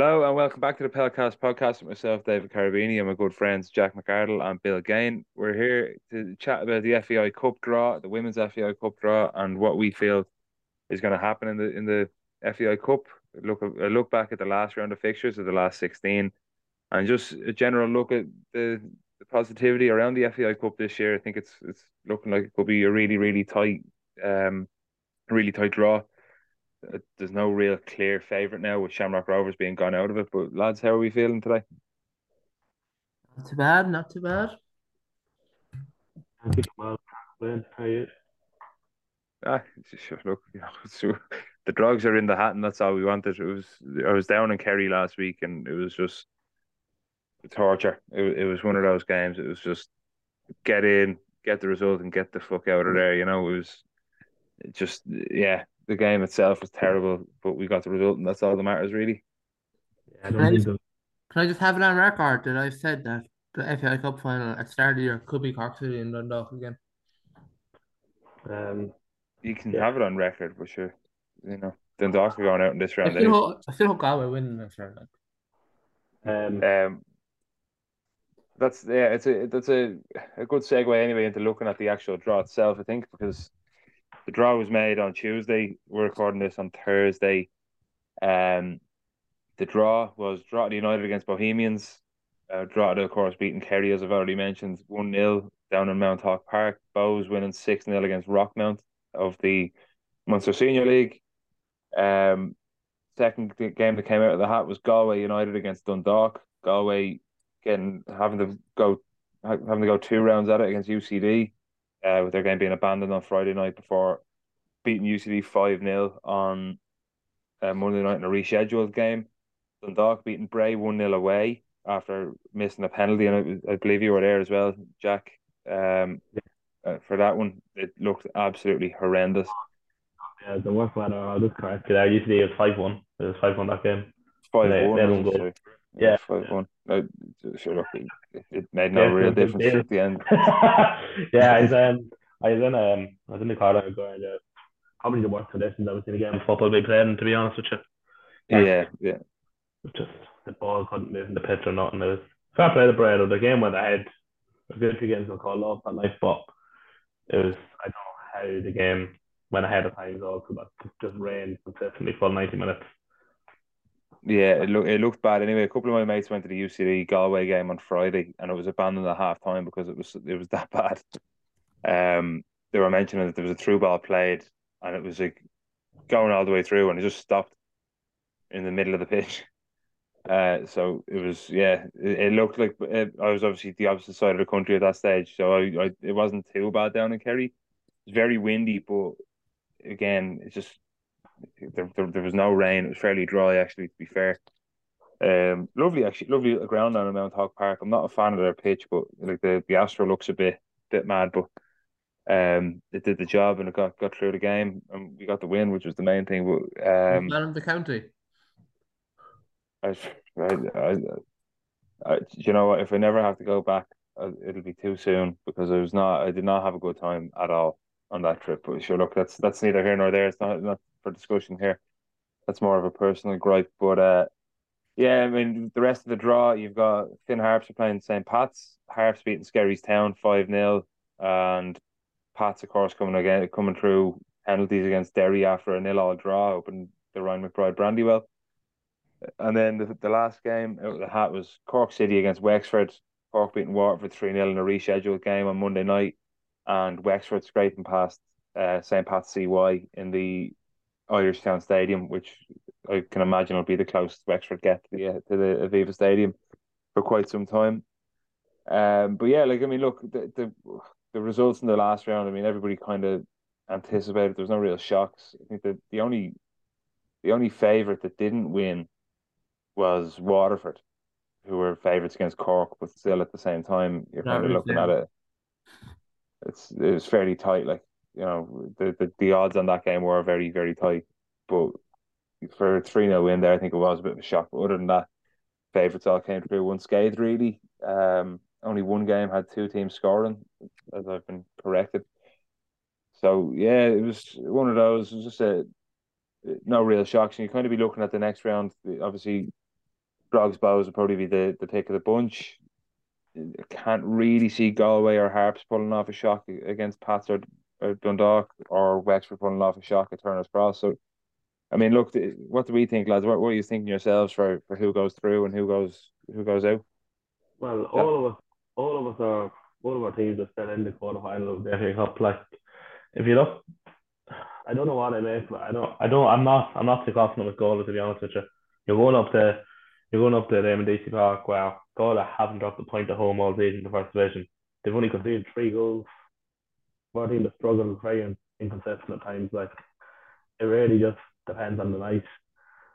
Hello and welcome back to the Peilcast podcast with myself, David Carabini, and my good friends Jack McArdle and Bill Gain. We're here to chat about the FAI Cup draw, the Women's FAI Cup draw, and what we feel is going to happen in the FAI Cup. A look back at the last round of fixtures of the last 16, and just a general look at the positivity around the FAI Cup this year. I think it's looking like it could be a really tight draw. There's no real clear favourite now, with Shamrock Rovers being gone out of it. But lads, how are we feeling today? Not too bad. I'm doing well, man. How are you? Look, you know, the drugs are in the hat, and that's all we wanted. I was down in Kerry last week, and it was just torture. It was one of those games. It was just get in, get the result, and get the fuck out of there. You know, the game itself was terrible, but we got the result, and that's all that matters, really. Yeah, can I just have it on record that I've said that the FAI Cup final at the start of the year could be Cork City and Dundalk again? You can have it on record, but sure, you know, Dundalk are going out in this round. I still hope Galway win this round. That's a good segue anyway into looking at the actual draw itself, I think, because the draw was made on Tuesday. We're recording this on Thursday. The draw was Drogheda United against Bohemians. Drogheda, of course, beating Kerry, as I've already mentioned, 1-0 down in Mount Hawk Park. Bows winning 6-0 against Rockmount of the Munster Senior League. Second game that came out of the hat was Galway United against Dundalk. Galway having to go two rounds at it against UCD. With their game being abandoned on Friday night before beating UCD 5-0 on Monday night in a rescheduled game. Dundalk beating Bray 1-0 away after missing a penalty, and I believe you were there as well, Jack, for that one. It looked absolutely horrendous. Yeah, the work went out. That's correct. UCD was 5-1. It was 5-1 that game. 5-1. Yeah, 5-1. No, sure, look, it made no real difference at the end. Yeah, I was in the car going, probably the worst conditions I've seen a game of football be played in, to be honest with you. Yeah. Just the ball couldn't move in the pitch or nothing. It was fair play to Bray. The game went ahead. A good few games were called off that night, but it was, I don't know how the game went ahead of times also, but it just rained consistently for 90 minutes. Yeah, it looked bad. Anyway, a couple of my mates went to the UCD Galway game on Friday, and it was abandoned at half time because it was that bad. They were mentioning that there was a through ball played, and it was like going all the way through, and it just stopped in the middle of the pitch. So it was, yeah, it looked like I was obviously the opposite side of the country at that stage, so it wasn't too bad down in Kerry. It's very windy, but again, it's just. There was no rain. It was fairly dry, actually, to be fair. Lovely ground down in Mount Hawk Park. I'm not a fan of their pitch, but like the Astro looks a bit mad, but it did the job, and it got through the game, and we got the win, which was the main thing. But man of the county. You know what? If I never have to go back, it'll be too soon, because I did not have a good time at all on that trip. But sure, look, that's neither here nor there. It's not for discussion here. That's more of a personal gripe, but yeah, I mean, the rest of the draw, you've got Finn Harps are playing St. Pat's. Harps beating Scarry's Town 5-0, and Pat's, of course, coming through penalties against Derry after a 0-0 draw, opened the Ryan McBride Brandywell. And then the last game out of the hat was Cork City against Wexford. Cork beating Waterford 3-0 in a rescheduled game on Monday night, and Wexford scraping past St. Pat's CY in the Irish Town Stadium, which I can imagine will be the closest Wexford get to the Aviva Stadium for quite some time. But yeah, like, I mean, look, the results in the last round, I mean, everybody kind of anticipated. There was no real shocks. I think that the only favourite that didn't win was Waterford, who were favourites against Cork, but still at the same time, you're kind of looking at it. It was fairly tight, like. You know, the odds on that game were very, very tight. But for a 3-0 win there, I think it was a bit of a shock. But other than that, favourites all came through unscathed, really. Only one game had two teams scoring, as I've been corrected. So, yeah, it was one of those. It was just no real shocks. And you kind of be looking at the next round. Obviously, Blogs Bows would probably be the pick of the bunch. I can't really see Galway or Harps pulling off a shock against Pat's or Dundalk, or Wexford pulling off a shock at Turner's Cross. So, I mean, look, what do we think, lads? What were you thinking yourselves for who goes through and who goes out? Well, all of our teams are still in the quarterfinal of the FAI Cup. Like, if you look, I don't know what I make. I'm not too confident with Galway, to be honest with you. You're going up to MDC Park. Wow, Galway haven't dropped a point at home all season in the first division. They've only conceded 3 goals. Our team has struggled, very inconsistent at times. Like, it really just depends on the night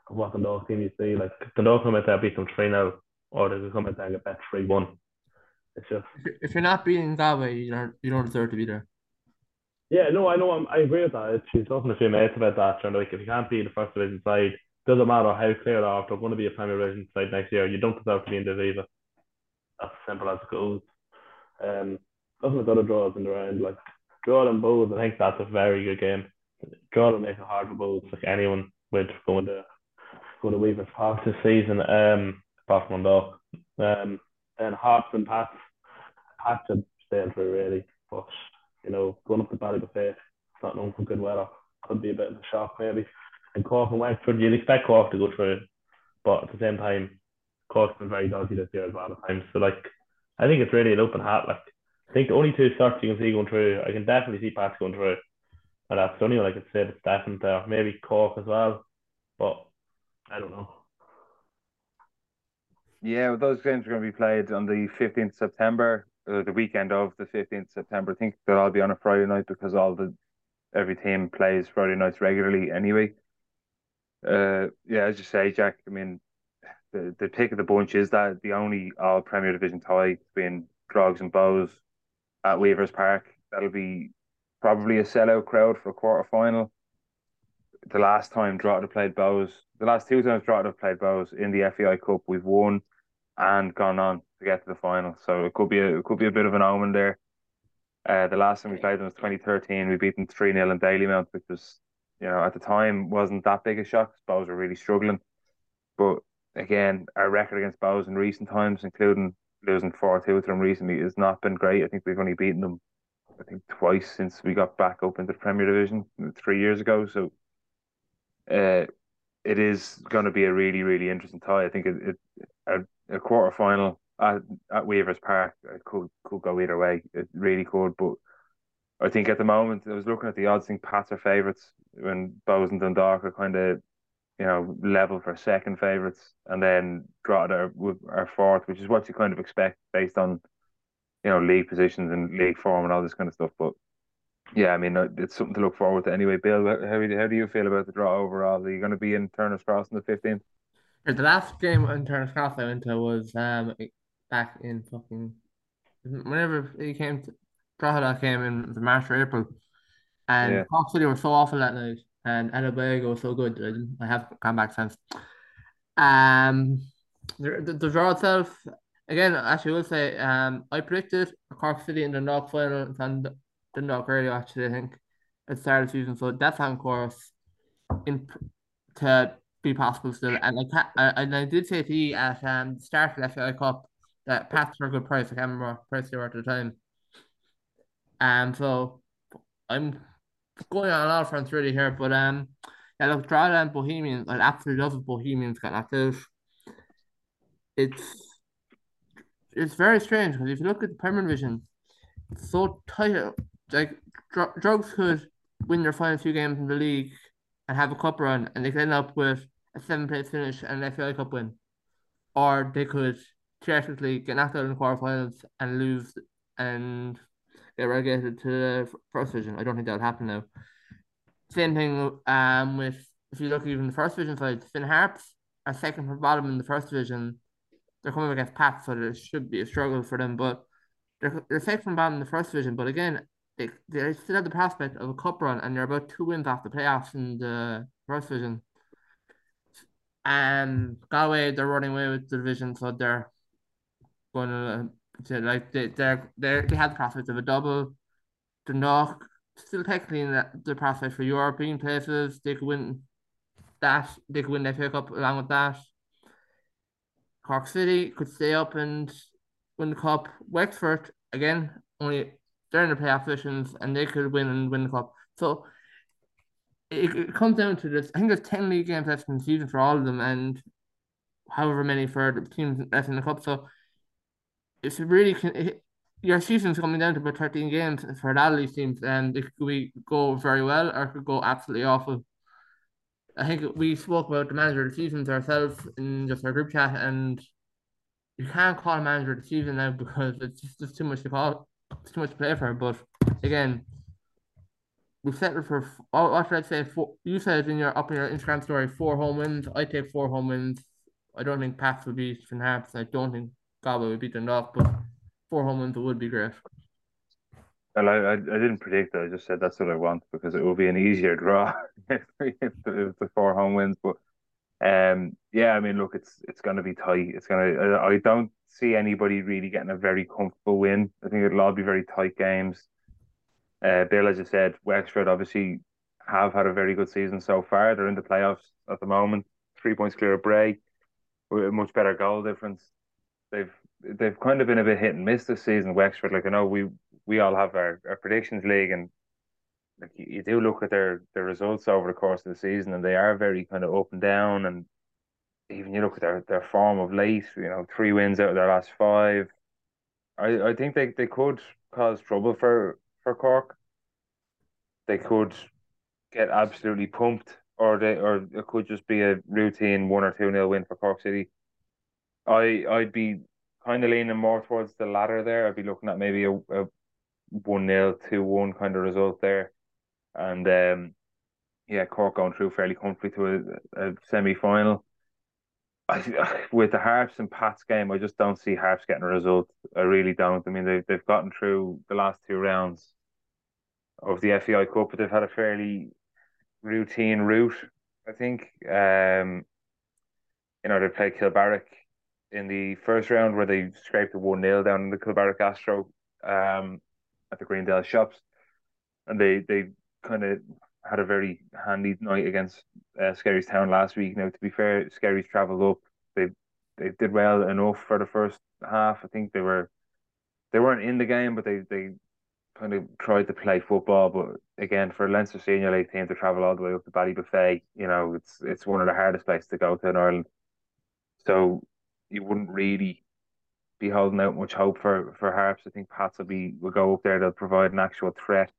of what Dundalk team you see. Like, Dundalk come out there and beat them 3-0, or they could come out there and get bet 3-1. It's just, if you're not beating Galway, you don't deserve to be there. Yeah, no, I know. I agree with that. She's talking to a few mates about that during the week. If you can't be in the first division side, doesn't matter how clear they are, if they're going to be a Premier Division side next year, you don't deserve to be in the Aviva. That's as simple as it goes. Doesn't have got a draw in the round. Like, draw and Bows, I think that's a very good game. Draw will make it hard for Bows, like anyone with going to Weaver's Park this season, apart from Dundalk. Then Harps and Pat's are staying through, really. But, you know, going up to Ballybofey, it's not known for good weather. Could be a bit of a shock, maybe. And Cork and Wexford, you'd expect Cork to go through, but at the same time, Cork's been very dodgy this year as well at times. So, like, I think it's really an open hat. Like, I think the only two starts you can see going through, I can definitely see Pat's going through. And that's the only one I could say that's definite there. Maybe Cork as well, but I don't know. Yeah, well, those games are going to be played on the 15th of September, the weekend of the 15th of September. I think they'll all be on a Friday night because every team plays Friday nights regularly anyway. Yeah, as you say, Jack, I mean, the pick of the bunch is that the only all Premier Division tie between Drogs and Bows at Weaver's Park. That'll be probably a sellout crowd for a quarter final. The last time Drogheda played Bows, the last 2 times Drogheda played Bows in the FAI Cup, we've won and gone on to get to the final. So it could be a bit of an omen there. The last time we played them was 2013. We beat them 3-0 in Dalymount, which was, you know, at the time wasn't that big a shock. Bows were really struggling. But again, our record against Bows in recent times, including losing 4-2 to them recently, has not been great. I think we've only beaten them, I think, twice since we got back up into the Premier Division 3 years ago. So it is going to be a really, really interesting tie. I think a quarter final at Weaver's Park, it could go either way. It really could. But I think at the moment, I was looking at the odds, I think Pats are favourites when Bows and Dundalk are kind of, you know, level for second favourites. And then Drogheda are fourth, which is what you kind of expect based on, you know, league positions and league form and all this kind of stuff. But yeah, I mean, it's something to look forward to anyway. Bill, how do you feel about the draw overall? Are you going to be in Turner's Cross on the 15th? The last game in Turner's Cross I went to was back in fucking, whenever he came to Drogheda came in March or April, and yeah. Cork City were so awful that night, and Edinburgh was so good. I haven't come back since. The draw itself. Again, actually, I will say, I predicted Cork City in the Dundalk final and Dundalk earlier, actually, I think, at the start of the season. So that's on course to be possible still. And I did say to you at the start of the FAI Cup that Pats were a good price. I can't remember what price they were at the time. So I'm going on a lot of fronts really here. But yeah, look, Drogheda and Bohemians, I absolutely love Bohemians got knocked out. It's very strange because if you look at the Premier Division, it's so tight. Like, Drogs could win their final 2 games in the league and have a cup run, and they could end up with a 7th place finish and an FAI Cup win. Or they could theoretically get knocked out in the quarterfinals and lose and get relegated to the first division. I don't think that would happen now. Same thing with, if you look even the first division side, Finn Harps are second from bottom in the first division. They're coming against Pats, so there should be a struggle for them. But they're safe from bottom in the first division. But again, they still have the prospect of a cup run, and they're about 2 wins off the playoffs in the first division. And Galway, they're running away with the division, so they're going to like they have the prospect of a double. Dundalk still technically in the prospect for European places. They could win that. They could win the FA Cup along with that. Cork City could stay up and win the cup. Wexford, again, only they're in the playoff positions and they could win and win the cup. So it comes down to this. I think there's 10 league games left in the season for all of them and however many for the teams left in the cup. So it's really your season's coming down to about 13 games for a lot of these teams, and it could go very well or it could go absolutely awful. I think we spoke about the manager of the season to ourselves in just our group chat, and you can't call a manager of the season now because it's just too much to call. It's too much to play for. But again, we've settled for, what should I say? You said in your Instagram story, 4 home wins. I take 4 home wins. I don't think Pat's would beat Finn Harps. I don't think Galway would beat Dundalk, but 4 home wins would be great. Well, I didn't predict that. I just said that's what I want because it will be an easier draw if the 4 home wins. But yeah, I mean, look, it's going to be tight. I don't see anybody really getting a very comfortable win. I think it'll all be very tight games. Bill, as you said, Wexford obviously have had a very good season so far. They're in the playoffs at the moment, 3 points clear of Bray, with a much better goal difference. They've kind of been a bit hit and miss this season, Wexford. Like, I know we all have our predictions league, and like you do look at their results over the course of the season, and they are very kind of up and down. And even you look at their form of late, 3 wins out of their last 5. I think they could cause trouble for Cork. They could get absolutely pumped, or it could just be a routine 1 or 2-0 win for Cork City. I'd be kind of leaning more towards the latter there. I'd be looking at maybe a 1-0, 2-1 kind of result there. And yeah, Cork going through fairly comfortably to a semi-final. With the Harps and Pat's game, I just don't see Harps getting a result. I really don't. I mean, they've gotten through the last 2 rounds of the FAI Cup, but they've had a fairly routine route, I think. They played Kilbarrack in the first round where they scraped a 1-0 down in the Kilbarrack Astro at the Greendale Shops, and they kind of had a very handy night against Scarry's Town last week. Now, to be fair, Scarry's travelled up. They did well enough for the first half. I think they weren't in the game, but they kind of tried to play football. But again, for a Leinster Senior League team to travel all the way up to Ballybofey, it's one of the hardest places to go to in Ireland. So you wouldn't really be holding out much hope for Harps. I think Pats will go up there. They'll provide an actual threat.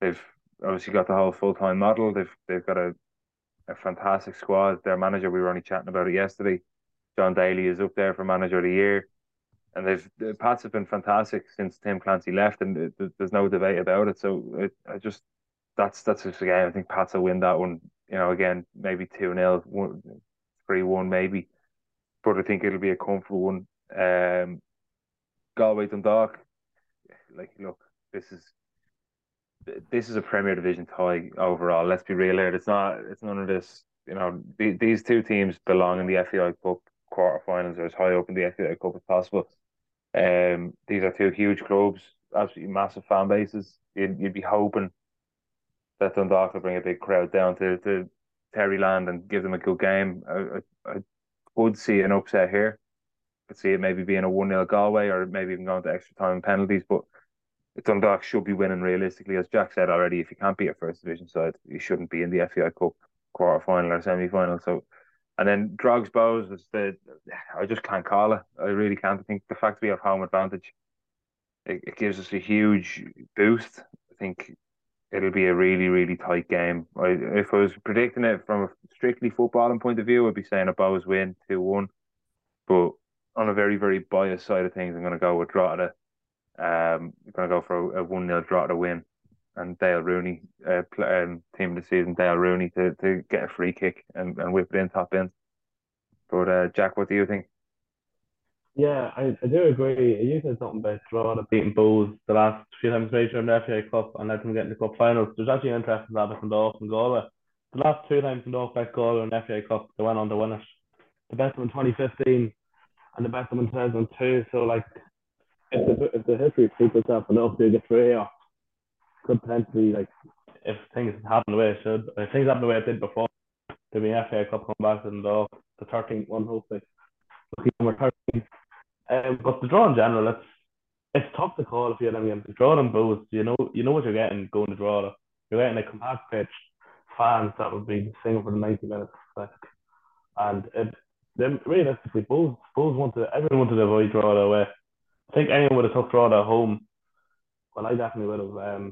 They've obviously got the whole full-time model. They've got a fantastic squad. Their manager, we were only chatting about it yesterday, John Daly, is up there for manager of the year. And the Pats have been fantastic since Tim Clancy left, and there's no debate about it. So that's just the game. I think Pats will win that one. Again, maybe 2-0, 3-1 maybe. But I think it'll be a comfortable one. Galway Dundalk, like, look, this is a Premier Division tie overall. Let's be real here. It's none of this. These 2 teams belong in the FAI Cup quarterfinals or as high up in the FAI Cup as possible. These are 2 huge clubs, absolutely massive fan bases. You'd be hoping that Dundalk will bring a big crowd down to Terryland and give them a good game. I would see an upset here. Could see it maybe being a 1-0 Galway or maybe even going to extra time and penalties, but Dundalk should be winning realistically. As Jack said already, if you can't beat a first division side, you shouldn't be in the FAI Cup quarterfinal or semi-final. So, and then Drogs Bows is I just can't call it. I really can't. I think the fact that we have home advantage, it gives us a huge boost. I think it'll be a really, really tight game. If I was predicting it from a strictly footballing point of view, I'd be saying a Bows win 2-1. But on a very, very biased side of things, I'm going to go with Drogheda. I'm going to go for a 1-0 Drogheda win. And Dale Rooney, team of the season, Dale Rooney, to get a free kick and whip it in top end. But Jack, what do you think? Yeah, I do agree. You said something about Drogheda beating Bows the last few times they in the FAI Cup and let them get in the Cup Finals. There's actually interest in that with Dundalk and Galway. The last 2 times Dundalk got Galway in the FAI Cup, they went on to win it. The best one in 2015 and the best one in 2002. So, like, if the history repeats itself enough, they get through here. Could potentially, like, if things happen the way it should, if things happen the way it did before, there'll be an FAI Cup comeback and the 13th one, hopefully. But the draw in general, it's tough to call if you had any games. The draw them both, you know what you're getting going to draw them. You're getting a compact pitch, fans that would be singing for the 90 minutes. And then realistically, everyone wanted to avoid draw away. I think anyone would have took draw at home. Well, I definitely would have.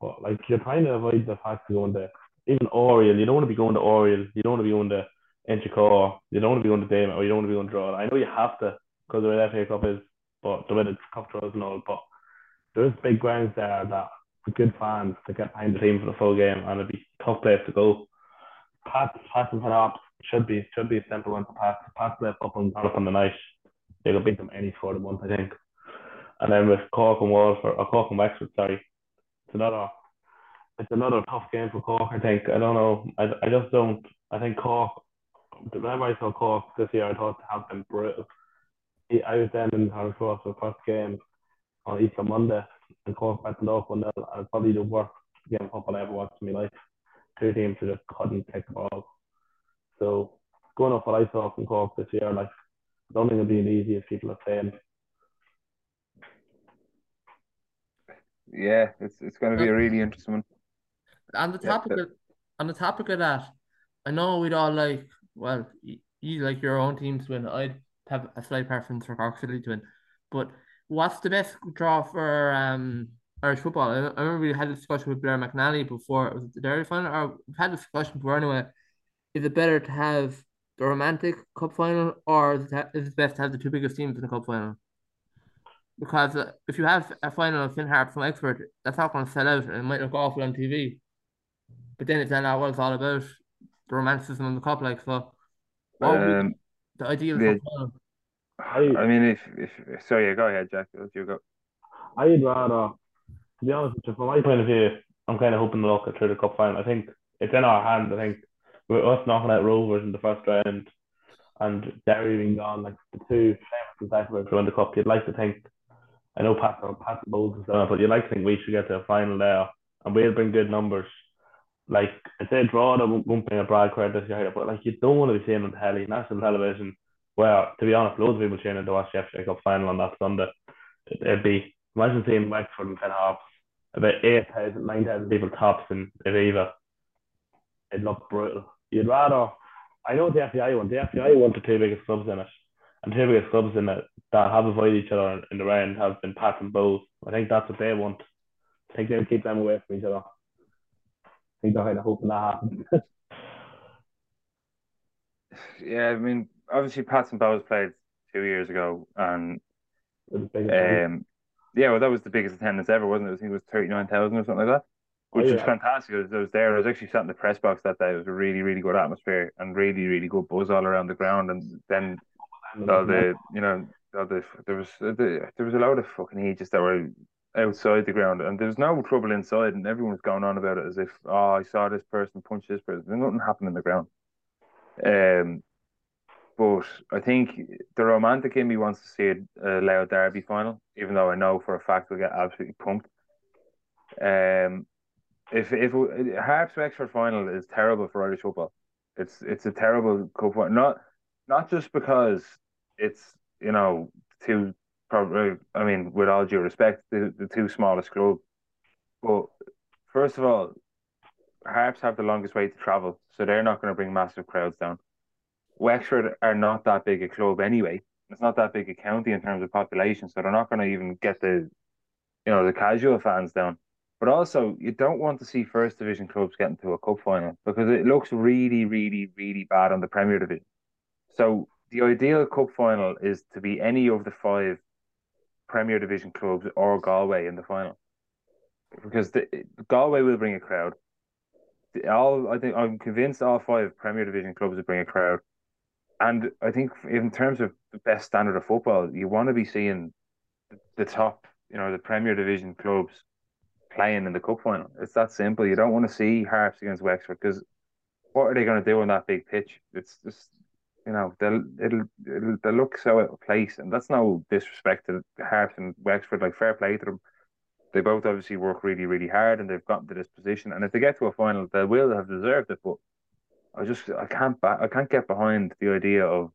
But like, you're trying to avoid the fact of going to even Oriel. You don't want to be going to Oriel. You don't want to be going to Inchicore. You don't want to be going to Dalymount, or you don't want to be going to draw. I know you have to because the way the FAI Cup is, but the way the cup draws and all. But there's big grounds there that for good fans to get behind the team for the full game, and it'd be a tough place to go. Pat's and Finn Harps should be a simple one for Pat's. Pat's left up and up on the night. They could beat them any for the month, I think. And then with Cork and Wexford, it's another tough game for Cork, I think. I don't know. I think Cork, whenever I saw Cork this year, I thought they have been brutal. I was then in Turner's Cross for the first game on Easter Monday, and Cork batted off 1-0, and it's probably the worst game of football I ever watched in my life. Two teams who just couldn't take the ball. So, going off what I saw from Cork this year, I don't think it'll be as easy as people are saying. Yeah, it's going to be a really interesting one. On the topic of that, I know we'd all you like your own team to win. I'd have a slight preference for Cork City to win. But what's the best draw for Irish football? I remember we had a discussion with Blair McNally before it was the Derry final, or we've had a discussion before anyway. Is it better to have the romantic cup final, or is it best to have the two biggest teams in the cup final? Because if you have a final of Finn Harps from Wexford, that's not going to sell out and it might look awful on TV. But then it's not what it's all about, the romanticism in the cup, the ideal cup final. I mean, sorry, go ahead, Jack. You go. I'd rather, to be honest with you, from my point of view, I'm kind of hoping to look through the cup final. I think it's in our hands. I think with us knocking out Rovers in the first round and Derry being gone, the two favourites in Wexford to win the cup, you'd like to think. I know Pat Bowles is done, but you'd like to think we should get to a final there, and we'll bring good numbers. I say draw, that won't bring a broad crowd this year, but you don't want to be seeing on telly, national television, where, to be honest, loads of people tuning to watch the FAI Cup final on that Sunday. It'd be, imagine seeing Wexford and Finn Harps, about 8,000, 9,000 people tops in Aviva. It'd look brutal. You'd rather, I know the FAI won the two biggest clubs in it. And two biggest clubs in it that have avoided each other in the round have been Pat and Bowes. I think that's what they want. I think they'll keep them away from each other. I think they're kind of hoping that happens. Yeah, I mean, obviously Pat and Bowes played 2 years ago, and that was the biggest attendance ever, wasn't it? I think it was 39,000 or something like that, which was fantastic. I was actually sat in the press box that day. It was a really, really good atmosphere and really, really good buzz all around the ground, and then. There was a load of fucking ages that were outside the ground, and there was no trouble inside, and everyone was going on about it as if, oh, I saw this person punch this person. There's nothing happened in the ground. But I think the romantic in me wants to see a loud derby final, even though I know for a fact we'll get absolutely pumped. If Harps Wexford final is terrible for Irish football, it's a terrible cup final. Not just because it's, two, probably, I mean, with all due respect, the two smallest club. But first of all, Harps have the longest way to travel, so they're not going to bring massive crowds down. Wexford are not that big a club anyway. It's not that big a county in terms of population, so they're not going to even get the casual fans down. But also, you don't want to see First Division clubs getting to a cup final because it looks really, really, really bad on the Premier Division. So the ideal cup final is to be any of the five Premier Division clubs or Galway in the final, because Galway will bring a crowd. I'm convinced all five Premier Division clubs will bring a crowd, and I think in terms of the best standard of football, you want to be seeing the top, the Premier Division clubs playing in the cup final. It's that simple. You don't want to see Harps against Wexford because what are they going to do on that big pitch? It's just. They'll look so out of place, and that's no disrespect to Harps and Wexford. Fair play to them. They both obviously work really, really hard, and they've gotten to this position. And if they get to a final, they will have deserved it. But I can't get behind the idea of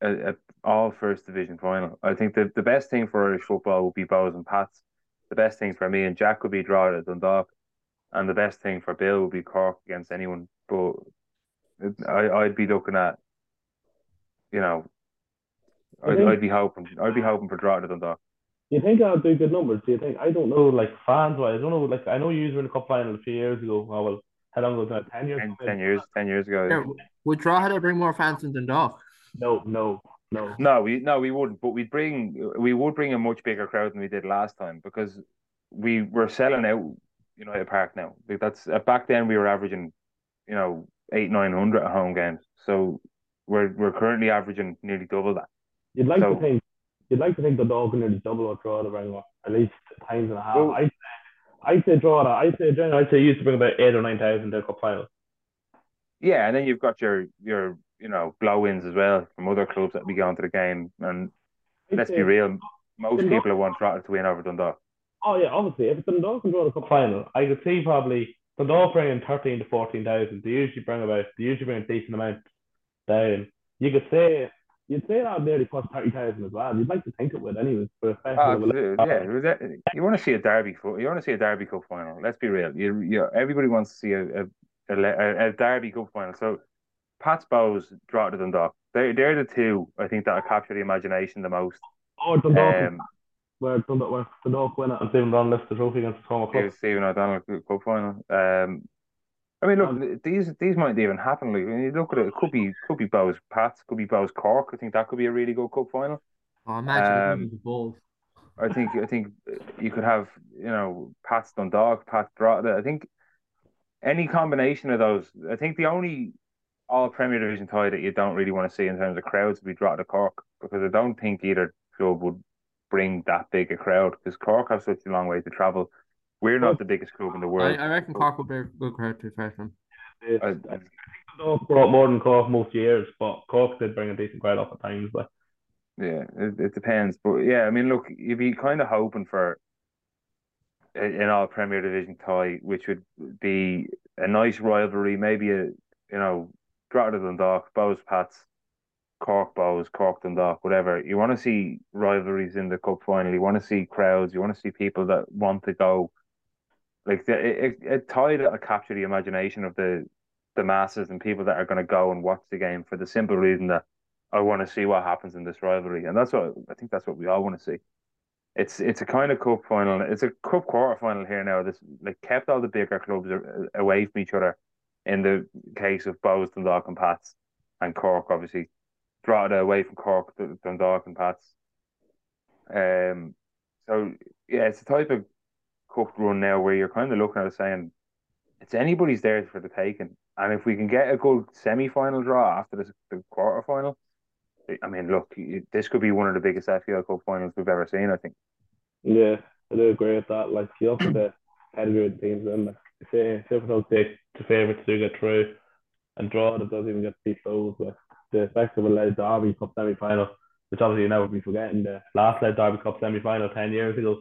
an all first division final. I think the best thing for Irish football would be Bows and Pats. The best thing for me and Jack would be Drogheda Dundalk, and the best thing for Bill would be Cork against anyone. But I'd be looking at, you know, I'd be hoping for Drogheda Dundalk. Do you think I'll do good numbers? Do you think? I don't know, like fans wise. I don't know, like I know you was in the cup final a few years ago. Oh, well, how long ago? 10 years. 10 years ago. Yeah. Would Drogheda bring more fans than Dundalk? No, we wouldn't. But we would bring a much bigger crowd than we did last time, because we were selling out United Park now. Like that's back then we were averaging, 800-900 at home games. So we're currently averaging nearly double that. You'd like to think the dog can nearly double what Drogheda bring up, at least times and a half. Well, I'd say Drogheda. I'd say you used to bring about 8,000 or 9,000 to a cup final. Yeah, and then you've got your blow-ins as well from other clubs that be going to the game. And let's be real, most people want Drogheda to win over Dundalk. Oh yeah, obviously. If it's Dundalk and Drogheda cup final, I could see probably Dundalk bringing 13,000 to 14,000. They usually bring a decent amount down. You'd say that nearly plus 30,000 as well. You'd like to think it would, anyways. You want to see a derby. You want to see a derby cup final. Let's be real. Everybody wants to see a derby cup final. So, Pats, Bows, Drogheda, Dundalk. They're the two I think that'll capture the imagination the most. Or Dundalk, where Dundalk win it and Stephen Donnell lifts the trophy against the Cup. Yeah, Stephen O'Donnell cup final. I mean, look, these might even happen. Like, when you look at it, it could be Bows Pats, could be Bows Cork. I think that could be a really good cup final. Oh, imagine both. I think you could have Pats Dundalk, Pats Drogheda. I think any combination of those. I think the only all Premier Division tie that you don't really want to see in terms of crowds would be Drogheda Cork, because I don't think either club would bring that big a crowd, because Cork have such a long way to travel. We're not the biggest club in the world. I reckon Cork will be a good crowd to freshman. I think Dundalk brought more than Cork most years, but Cork did bring a decent crowd up at times. But yeah, it depends. But yeah, I mean, look, you'd be kind of hoping for an all Premier Division tie, which would be a nice rivalry, maybe Drogheda Dundalk, Bows Pats, Cork Bows, Cork Dundalk, whatever. You want to see rivalries in the cup final. You want to see crowds. You want to see people that want to go. Like a tie that'll capture the imagination of the masses and people that are going to go and watch the game, for the simple reason that I want to see what happens in this rivalry, and that's what we all want to see. It's a kind of cup final. It's a cup quarter final here now. This kept all the bigger clubs away from each other. In the case of Bows, Dundalk and Pats, and Cork, obviously, Drogheda away from Cork, Dundalk and Pats. So yeah, it's the type of cup run now where you're kind of looking at it saying it's anybody's there for the taking, and if we can get a good semi-final draw after the quarter final, I mean, look, this could be one of the biggest FAI Cup finals we've ever seen. I think. Yeah, I do agree with that. Like you up to the heavyweight teams, and Silverstone take the favourites do get through, and Drogheda doesn't even get to be close. But the effect of a led Derby Cup semi-final, which obviously you'll never be forgetting, the last led Derby Cup semi-final 10 years ago.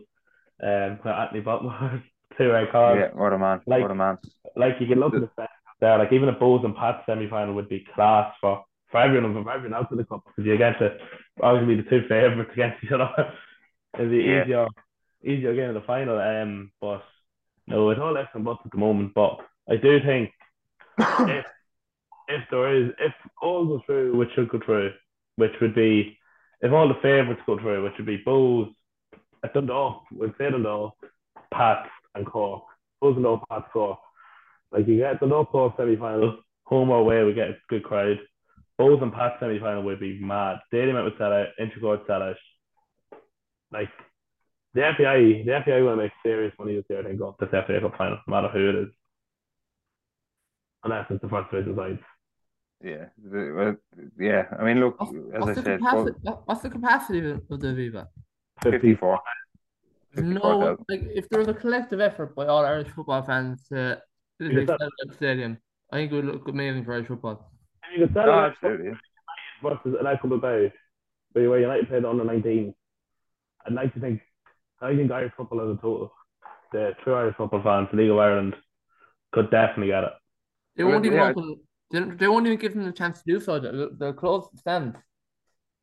Anthony Butler, 2 red cards. Yeah, what a man. Like you can look at the fact there, like even a Bows and Pats semi-final would be class for everyone and for everyone else in the cup, because you get to obviously the two favourites against each other. It'd be easier game in the final. But no, it's all ifs and buts at the moment. But I do think if all go through, which should go through, which would be if all the favourites go through, which would be Bows. At Dundalk, we'd say Dundalk, Pats and Cork. Bows and Dundalk, Pats, Cork. Like you get Dundalk Cork semi-final, home or away, we get a good crowd. Bows and Pats semi-final would be mad. Dalymount would sell out, Inchicore would sell out. Like the FAI want to make serious money this year. I think go up this FAI Cup final, no matter who it is, unless it's the first division sides. Yeah. I mean, look, what's the capacity of the Aviva? 54. No, like if there was a collective effort by all Irish football fans to sell that stadium, I think it would look amazing for Irish football. And you could sell it versus an Athlone Town, where United played under-19. I'd like to think, Irish football as a total, the true Irish football fans, the League of Ireland, could definitely get it. They won't even give them the chance to do so. They'll close the stands.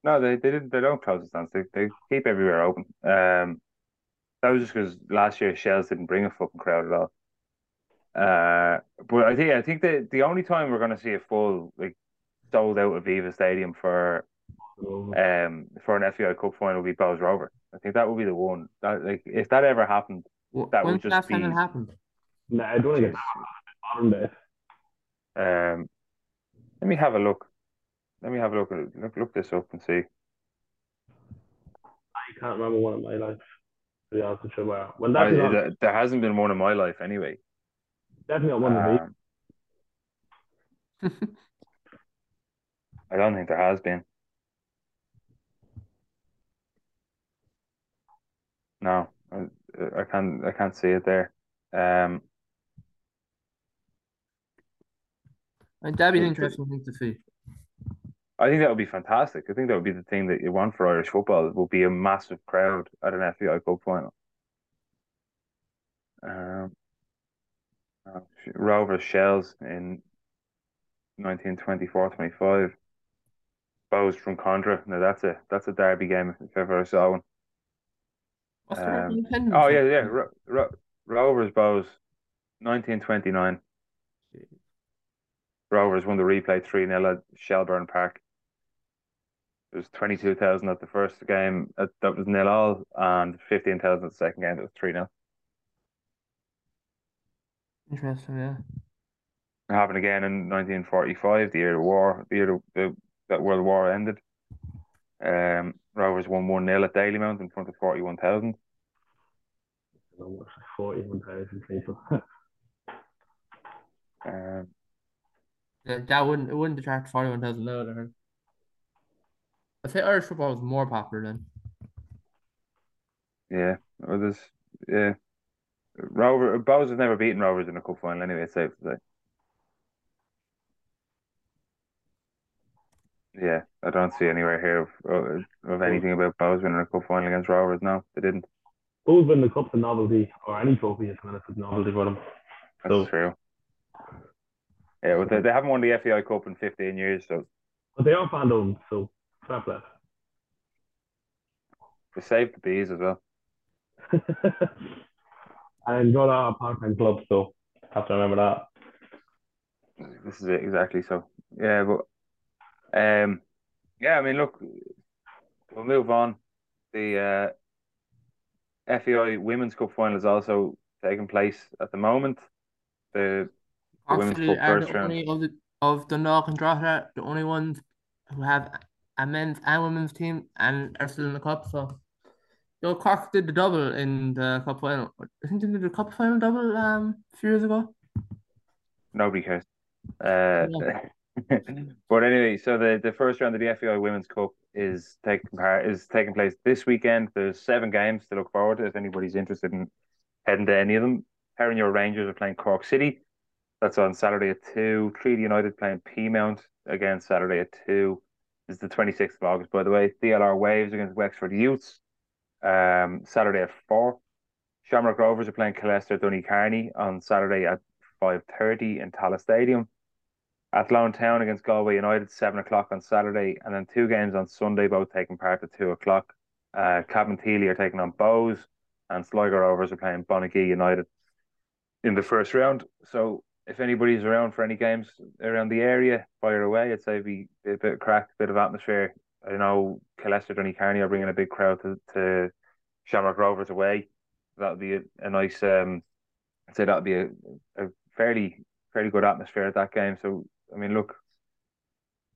No, they didn't. They don't close the stands. They keep everywhere open. That was just because last year Shells didn't bring a fucking crowd at all. But I think that the only time we're going to see a full, like, sold out Aviva Stadium for an FAI Cup final will be Ball's Rover. I think that will be the one. That, like, if that ever happened, that would just be. When that happened? No, I don't think it's modern day. Let me have a look. Look this up and see. I can't remember one in my life, to be honest with you. When there hasn't been one in my life anyway. Definitely not one of these. I don't think there has been. No, I can't see it there. And that'd be an interesting thing to see. I think that would be fantastic. I think that would be the thing that you want for Irish football. It will be a massive crowd at an FAI Cup final. Rovers Shells in 1924-25. Bows from Condra. Now that's a derby game if ever I saw one. Oh yeah, yeah. Rovers Bows, 1929. Rovers won the replay 3-0 at Shelbourne Park. It was 22,000 at the first game. That was 0-0, and 15,000 at the second game. That was 3-0. Interesting, yeah. It happened again in 1945, the year of war, the year that World War ended. Rovers won 1-0 at Dalymount in front of 41,000. 41,000 people. It wouldn't attract 41,000 now, I heard. I think Irish football was more popular then. Yeah, well, Bows has never beaten Rovers in a cup final anyway, it's safe to say. Yeah, I don't see anywhere here of anything about Bows winning a cup final against Rovers. No, they didn't. Bows winning the cup's a novelty, or any trophy is a novelty for them. That's true. Yeah, well, they haven't won the FAI Cup in 15 years, so. But they are fan-owned, so fair play. They saved the bees as well. And got our part-time club, so have to remember that. This is it, exactly. So, yeah, but yeah, I mean, look, we'll move on. The FAI Women's Cup final is also taking place at the moment. The Dundalk and Drogheda, the only ones who have a men's and women's team and are still in the cup. So, Cork did the double in the cup final. I think they did the cup final double a few years ago. Nobody cares. Yeah. But anyway, so the first round of the FAI Women's Cup is taking place this weekend. There's 7 games to look forward to if anybody's interested in heading to any of them. Your Rangers are playing Cork City. That's on Saturday at 2. Drogheda United playing Piemont, again Saturday at 2. It's the 26th of August, by the way. DLR Waves against Wexford Youths, Saturday at 4. Shamrock Rovers are playing Killester Donnycarney on Saturday at 5:30 in Tala Stadium. Athlone Town against Galway United, 7 o'clock on Saturday. And then 2 games on Sunday, both taking part at 2 o'clock. Cabinteely are taking on Bowes, and Sligo Rovers are playing Bonagee United in the first round. So, if anybody's around for any games around the area, fire away. I'd say be a bit of crack, a bit of atmosphere. I know Killester Donnycarney are bringing a big crowd to Shamrock Rovers away. That would be a nice. I'd say that would be a fairly good atmosphere at that game. So I mean, look,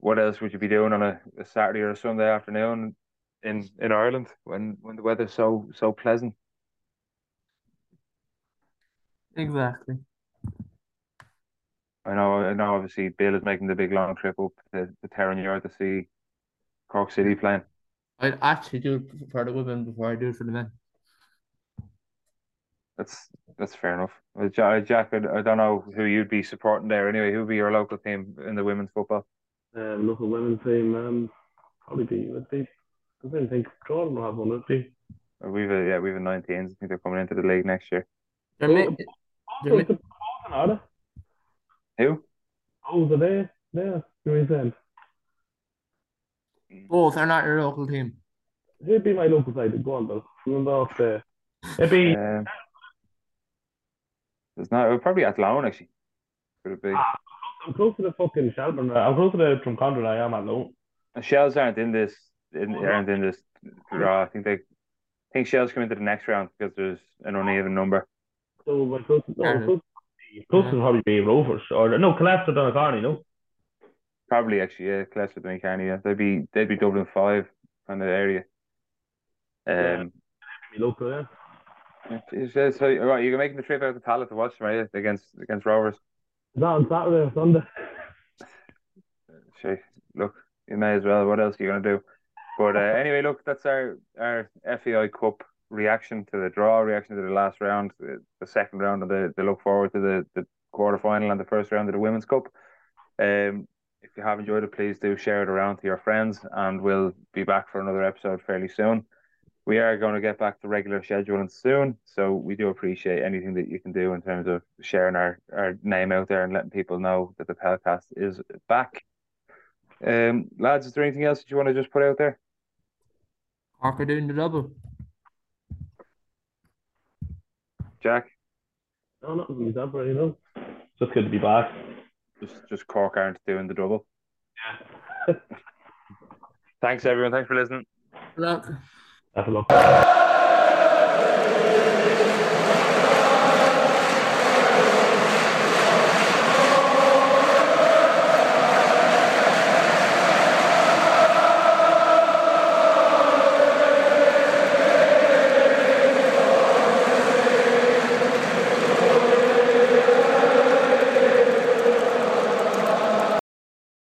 what else would you be doing on a Saturday or a Sunday afternoon in Ireland when the weather's so pleasant? Exactly. I know. Obviously, Bill is making the big long trip up to Terranure to see Cork City playing. I'd actually do it for the women before I do it for the men. That's fair enough. Jack, I don't know who you'd be supporting there. Anyway, who would be your local team in the women's football? Local women's team, probably would be. I don't think Jordan will have one, would they? We've a 19s. I think they're coming into the league next year. They're Who? Oh, they're there. New Zealand. Oh, they're not your local team. They'd be my local side. Go on, Bill. Remember off the... It'd be... It's not. It would probably Athlone, actually. Could it be? I'm close to the fucking Shelbourne. I'm close to the Drumcondra. I am Athlone. Shells aren't in this. Aren't in this draw. I think Shells come into the next round because there's an uneven number. So my closest would probably be Rovers or no, Killester Donnycarney. No. Probably actually, yeah, Killester Donnycarney. Yeah, they'd be Dublin 5 kind of area. Be local, yeah. So, right, you're making the trip out to Tallaght to watch them, right? Against Rovers. Is that on Saturday or Sunday? Sure. Look, you may as well. What else are you going to do? But anyway, look, that's our FAI Cup reaction to the draw, reaction to the last round, the second round, and the look forward to the quarterfinal and the first round of the Women's Cup. If you have enjoyed it, please do share it around to your friends, and we'll be back for another episode fairly soon. We are going to get back to regular scheduling soon, so we do appreciate anything that you can do in terms of sharing our name out there and letting people know that the podcast is back. Lads, is there anything else that you want to just put out there? Parker doing the double. Jack? No, nothing like that, you know. Just good to be back. Just Cork aren't doing the double. Yeah. Thanks, everyone. Thanks for listening. Good luck. Have a look.